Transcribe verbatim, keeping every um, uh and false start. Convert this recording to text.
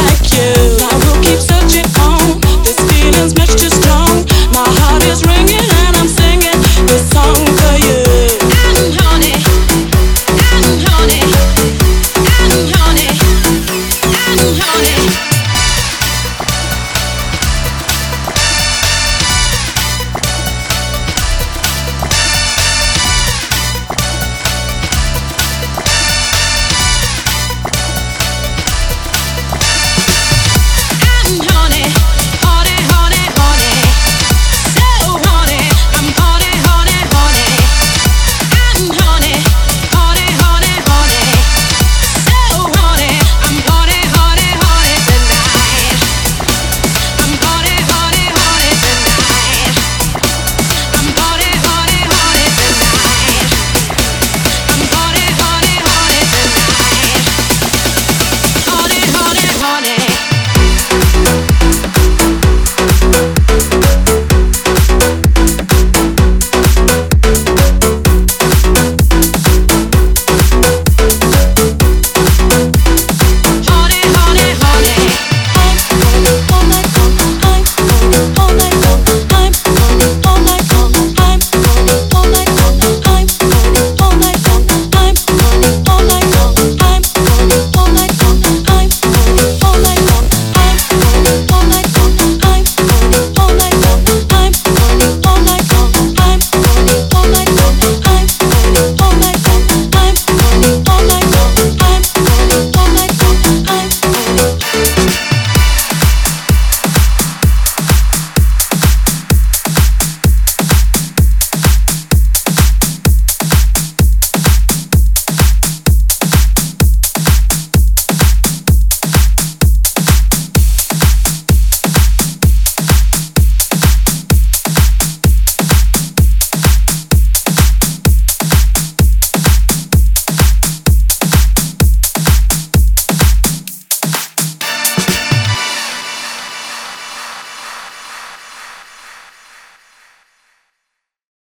like you.